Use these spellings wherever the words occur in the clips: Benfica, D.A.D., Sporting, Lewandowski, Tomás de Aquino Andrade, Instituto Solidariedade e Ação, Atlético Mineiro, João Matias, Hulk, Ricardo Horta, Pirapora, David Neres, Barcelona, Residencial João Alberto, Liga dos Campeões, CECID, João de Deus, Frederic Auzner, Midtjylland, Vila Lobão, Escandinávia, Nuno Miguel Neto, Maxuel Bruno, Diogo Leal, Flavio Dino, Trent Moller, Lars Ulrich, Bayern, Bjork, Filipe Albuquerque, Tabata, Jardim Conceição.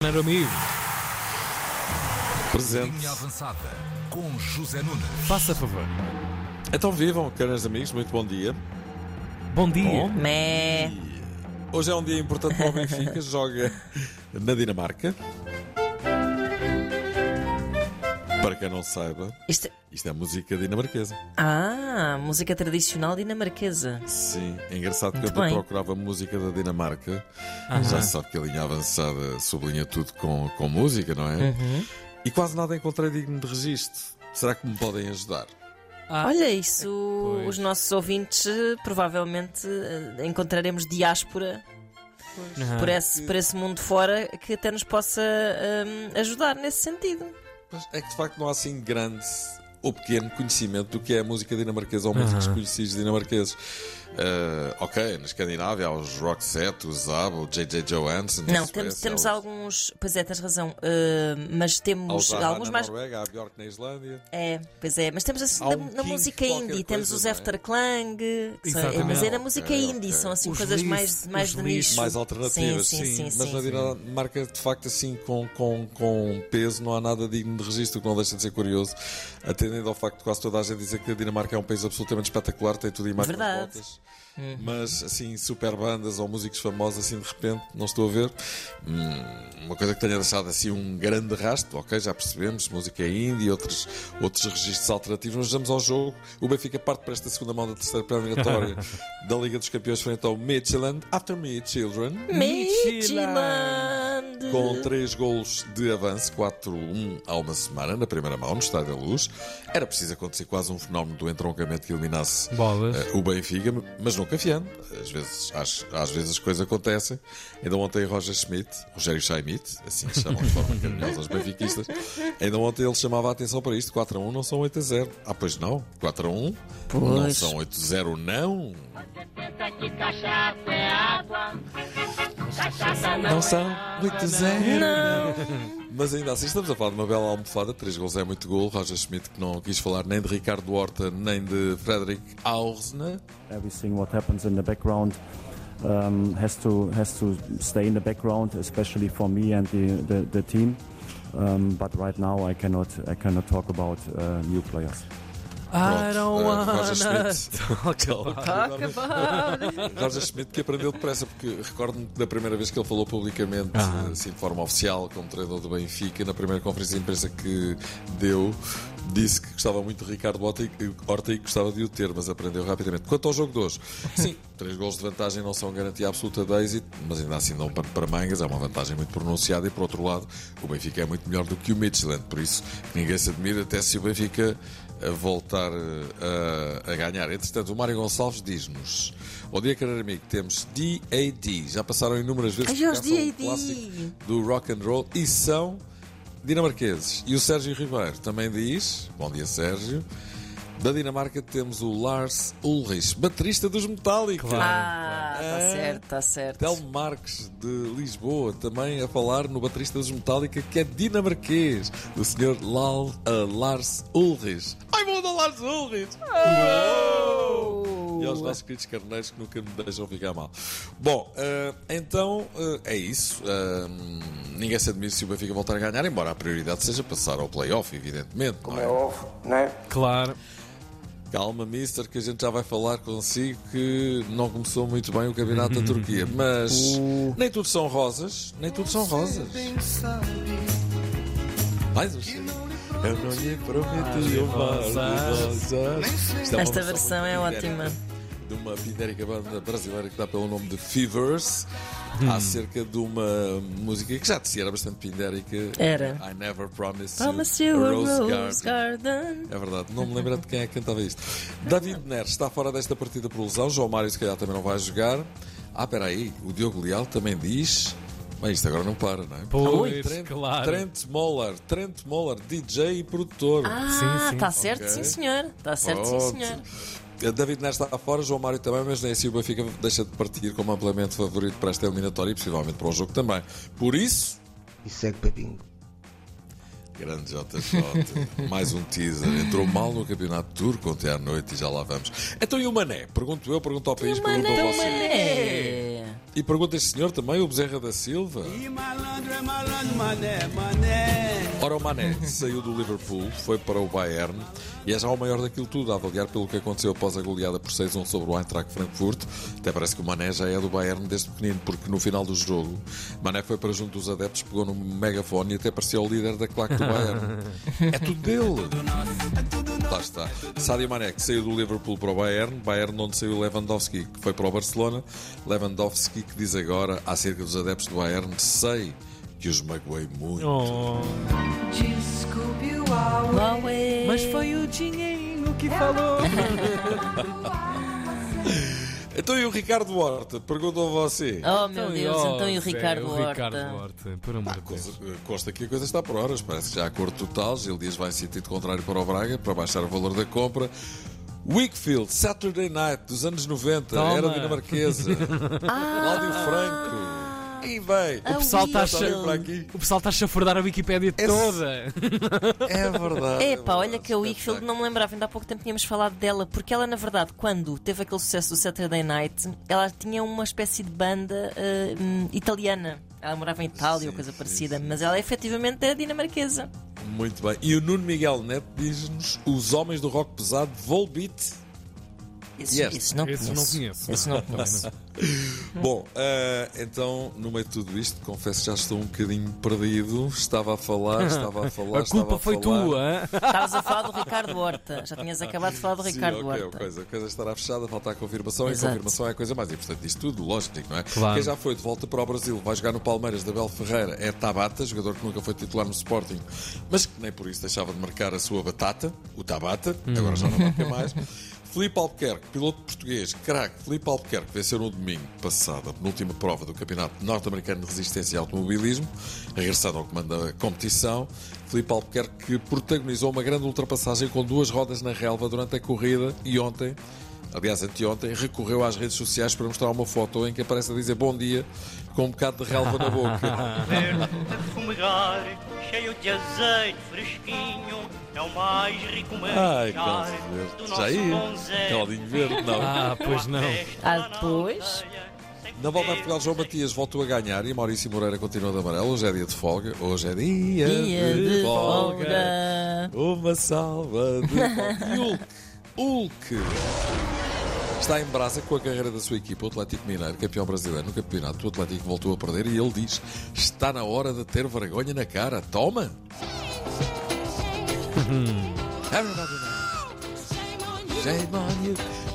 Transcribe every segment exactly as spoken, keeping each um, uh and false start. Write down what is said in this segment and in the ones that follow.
Amigo. Presente. Linha avançada com José Nunes. Faça favor. Então vivam, caros amigos, muito bom dia. Bom dia. Bom dia. Hoje é um dia importante para o Benfica, joga na Dinamarca. Para quem não saiba, isto... isto é música dinamarquesa. Ah, música tradicional dinamarquesa. Sim, é engraçado que quando eu procurava música da Dinamarca, uhum. já se sabe que a linha avançada sublinha tudo com, com música, não é? Uhum. E quase nada encontrei digno de registro. Será que me podem ajudar? Ah, olha, isso pois. Os nossos ouvintes provavelmente encontraremos diáspora. Uhum. Por, esse, por esse mundo fora que até nos possa um, ajudar nesse sentido. É que de facto não há assim grande ou pequeno conhecimento do que é a música dinamarquesa ou uhum. músicos conhecidos dinamarqueses. Uh, ok, na Escandinávia há os Rock Set, o Zab, o J J. Johansson. Não, temos, temos alguns. Pois é, tens razão. Uh, mas temos Alza, alguns na mais. Noruega, há Bjork na Islândia. É, pois é. Mas temos assim, um na, na música indie, temos os Afterclang. É, mas é na música okay, indie, okay. são assim os coisas lixo, mais, mais de nicho. Mais alternativas, sim. sim, sim, sim mas sim, na Dinamarca, de facto, assim, com, com, com peso, não há nada digno de registro, que não deixa de ser curioso. Atendendo ao facto de quase toda a gente dizer que a Dinamarca é um país absolutamente espetacular, tem tudo e mais umas voltas. Uhum. Mas assim, super bandas ou músicos famosos, assim de repente, não estou a ver. Hum, uma coisa que tenha deixado assim um grande rasto, ok, já percebemos, música indie, outros, outros registros alternativos. Mas vamos ao jogo. O Benfica parte para esta segunda mão da terceira pré-eliminatória da Liga dos Campeões frente ao Midtjylland. After me, children. Midtjylland! Com três golos de avanço, quatro a um há uma semana, na primeira mão, no Estádio da Luz. Era preciso acontecer quase um fenómeno do entroncamento que eliminasse uh, o Benfica, mas não confiando, às vezes, às, às vezes as coisas acontecem. Ainda ontem Roger Schmidt, Rogério Schmidt, assim chamam de forma carinhosa os benfiquistas, ainda ontem ele chamava a atenção para isto: quatro a um não são oito a zero. Ah, pois não, quatro a um pois. Não são oito a zero, não. Não são oito a zero, não. Mas ainda assim estamos a falar de uma bela almofada. Três gols é muito gol. Roger Schmidt, que não quis falar nem de Ricardo Horta nem de Frederic Auzner. Everything what happens in the background um, has to has to stay in the background, especially for me and the the, the team. Um, but right now I cannot I cannot talk about uh, new players. I Pronto, don't uh, wanna talk about it. Roger Schmidt, que aprendeu depressa, porque recordo-me da primeira vez que ele falou publicamente, uh-huh. assim, de forma oficial, como treinador do Benfica, na primeira conferência de imprensa que deu, disse que gostava muito de Ricardo Horta e que gostava de o ter, mas aprendeu rapidamente. Quanto ao jogo de hoje, sim, três golos de vantagem não são garantia absoluta de êxito, mas ainda assim dão para mangas, é uma vantagem muito pronunciada e, por outro lado, o Benfica é muito melhor do que o Midtjylland, por isso ninguém se admira até se o Benfica a voltar a, a ganhar. Entretanto, o Mário Gonçalves diz-nos: bom dia, caro amigo, temos D A D. Já passaram inúmeras vezes que passam o clássico do rock and roll e são dinamarqueses. E o Sérgio Ribeiro também diz: bom dia, Sérgio. Da Dinamarca temos o Lars Ulrich, baterista dos Metallica. Claro. Ah, está é... certo, está certo. Telmo Marques, de Lisboa, também a falar no baterista dos Metallica, que é dinamarquês, do senhor Lal, uh, Lars Ulrich. Ai, bom da Lars Ulrich! Oh! Oh! E aos nossos queridos carneiros que nunca me deixam ficar mal. Bom, uh, então uh, é isso. Uh, ninguém se admira se o Benfica voltar a ganhar, embora a prioridade seja passar ao play-off, evidentemente. Como é óbvio, não é? Claro. Calma, mister, que a gente já vai falar consigo, que não começou muito bem o campeonato da Turquia. Mas uh. nem tudo são rosas, nem tudo são rosas. Mais um cheiro. Eu não lhe prometi rosas. Esta versão é ótima. De uma pindérica banda brasileira que dá pelo nome de Fevers. Hum. Acerca de uma música que já disse, era bastante pindérica. Era I Never Promised Promise You a Rose, Rose Garden. Garden. É verdade, não me lembro de quem é que cantava isto. David Neres está fora desta partida por lesão. João Mário se calhar também não vai jogar. Ah, espera aí, o Diogo Leal também diz. Mas isto agora não para, não é? Pois, Trent, claro. Trent Moller, Trent Moller, D J e produtor. Ah, está certo, okay. Sim senhor. Está certo, Pronto. Sim senhor. David Neres está fora, João Mário também, mas nem assim o Benfica deixa de partir como amplamente favorito para esta eliminatória e possivelmente para o jogo também. Por isso... E segue para bingo. Grande J J, mais um teaser. Entrou mal no campeonato turco ontem à noite e já lá vamos. Então e o Mané? Pergunto eu, pergunto ao país, pergunto ao você. E pergunta este senhor também, o Bezerra da Silva. E malandro é malandro, Mané, Mané. Ora, o Mané saiu do Liverpool, foi para o Bayern e é já o maior daquilo tudo, a avaliar pelo que aconteceu após a goleada por seis a um sobre o Eintracht Frankfurt. Até parece que o Mané já é do Bayern desde pequenino, porque no final do jogo, Mané foi para junto dos adeptos, pegou no megafone e até parecia o líder da claque do Bayern. É tudo dele. Lá está. Sadio Mané, que saiu do Liverpool para o Bayern, Bayern onde saiu Lewandowski, que foi para o Barcelona. Lewandowski, que diz agora acerca dos adeptos do Bayern, sei que os magoei muito. Oh. Mas foi o dinheiro que falou. Então e o Ricardo Horta? Perguntou a você. Oh meu Deus, oh, então e o Ricardo Horta? O Ricardo Horta, por amor de Deus. Consta que a coisa está por horas, parece que já há acordo total. Gil Dias vai em sentido contrário para o Braga para baixar o valor da compra. Wakefield, Saturday Night, dos anos noventa, Toma. Era dinamarquesa. Cláudio Franco. E bem, o pessoal está a, tá a chafurdar a Wikipédia é, toda. É verdade. É pá, olha que a Wakefield, não me lembrava, ainda há pouco tempo tínhamos falado dela, porque ela, na verdade, quando teve aquele sucesso do Saturday Night, ela tinha uma espécie de banda uh, italiana. Ela morava em Itália, sim, ou coisa parecida, sim, sim. Mas ela efetivamente é dinamarquesa. Muito bem. E o Nuno Miguel Neto diz-nos os homens do rock pesado, Volbeat. Esse, yes. esse, não esse não conheço. Esse não conheço. Bom, uh, então, no meio de tudo isto, confesso que já estou um bocadinho perdido. Estava a falar, estava a falar. A culpa a foi falar. tua. Estavas a falar do Ricardo Horta. Já tinhas acabado de falar do Sim, Ricardo okay, Horta. A coisa, a coisa estará fechada, falta a confirmação. Exato. E a confirmação é a coisa mais importante disto tudo, lógico, não é? Claro. Quem já foi de volta para o Brasil, vai jogar no Palmeiras, da Abel Ferreira, é Tabata, jogador que nunca foi titular no Sporting, mas que nem por isso deixava de marcar a sua batata, o Tabata, hum. agora já não marca mais. Filipe Albuquerque, piloto português, craque. Filipe Albuquerque venceu no domingo passado a penúltima prova do Campeonato Norte-Americano de Resistência e Automobilismo, regressado ao comando da competição. Filipe Albuquerque que protagonizou uma grande ultrapassagem com duas rodas na relva durante a corrida e ontem, aliás anteontem, recorreu às redes sociais para mostrar uma foto em que aparece a dizer bom dia com um bocado de relva na boca. Verde a fumegar, cheio de azeite fresquinho, é o mais rico manjar do nosso bonzeiro. Caldinho verde, não. Ah, pois não. Ah, depois... Na volta a Portugal, João Matias voltou a ganhar e Maurício Moreira continua de amarelo. Hoje é dia de folga. Hoje é dia, dia de, de folga. folga. Uma salva de folga. E Hulk. Hulk. Está em brasa com a carreira da sua equipa, o Atlético Mineiro, campeão brasileiro no campeonato. O Atlético voltou a perder e ele diz: está na hora de ter vergonha na cara. Toma!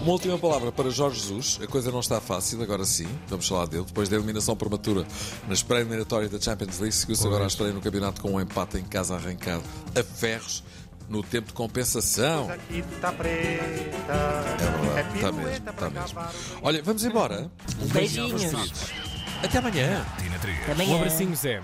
Uma última palavra para Jorge Jesus. A coisa não está fácil, agora sim. Vamos falar dele. Depois da eliminação prematura na estreia eliminatória da Champions League, seguiu-se agora a estreia no campeonato com um empate em casa arrancado a ferros. No tempo de compensação. Está preta, está mesmo, está mesmo. Olha, vamos embora. Um beijinho. Até amanhã. Até amanhã. Um abracinho, Zé.